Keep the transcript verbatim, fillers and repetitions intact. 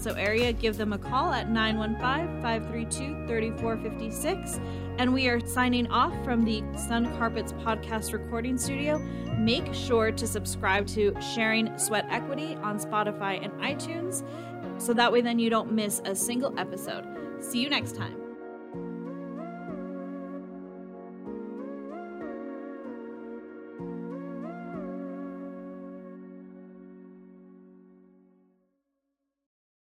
Paso area, give them a call at nine one five, five three two, three four five six. And we are signing off from the Sun Carpets podcast recording studio. Make sure to subscribe to Sharing Sweat Equity on Spotify and iTunes, so that way then you don't miss a single episode. See you next time.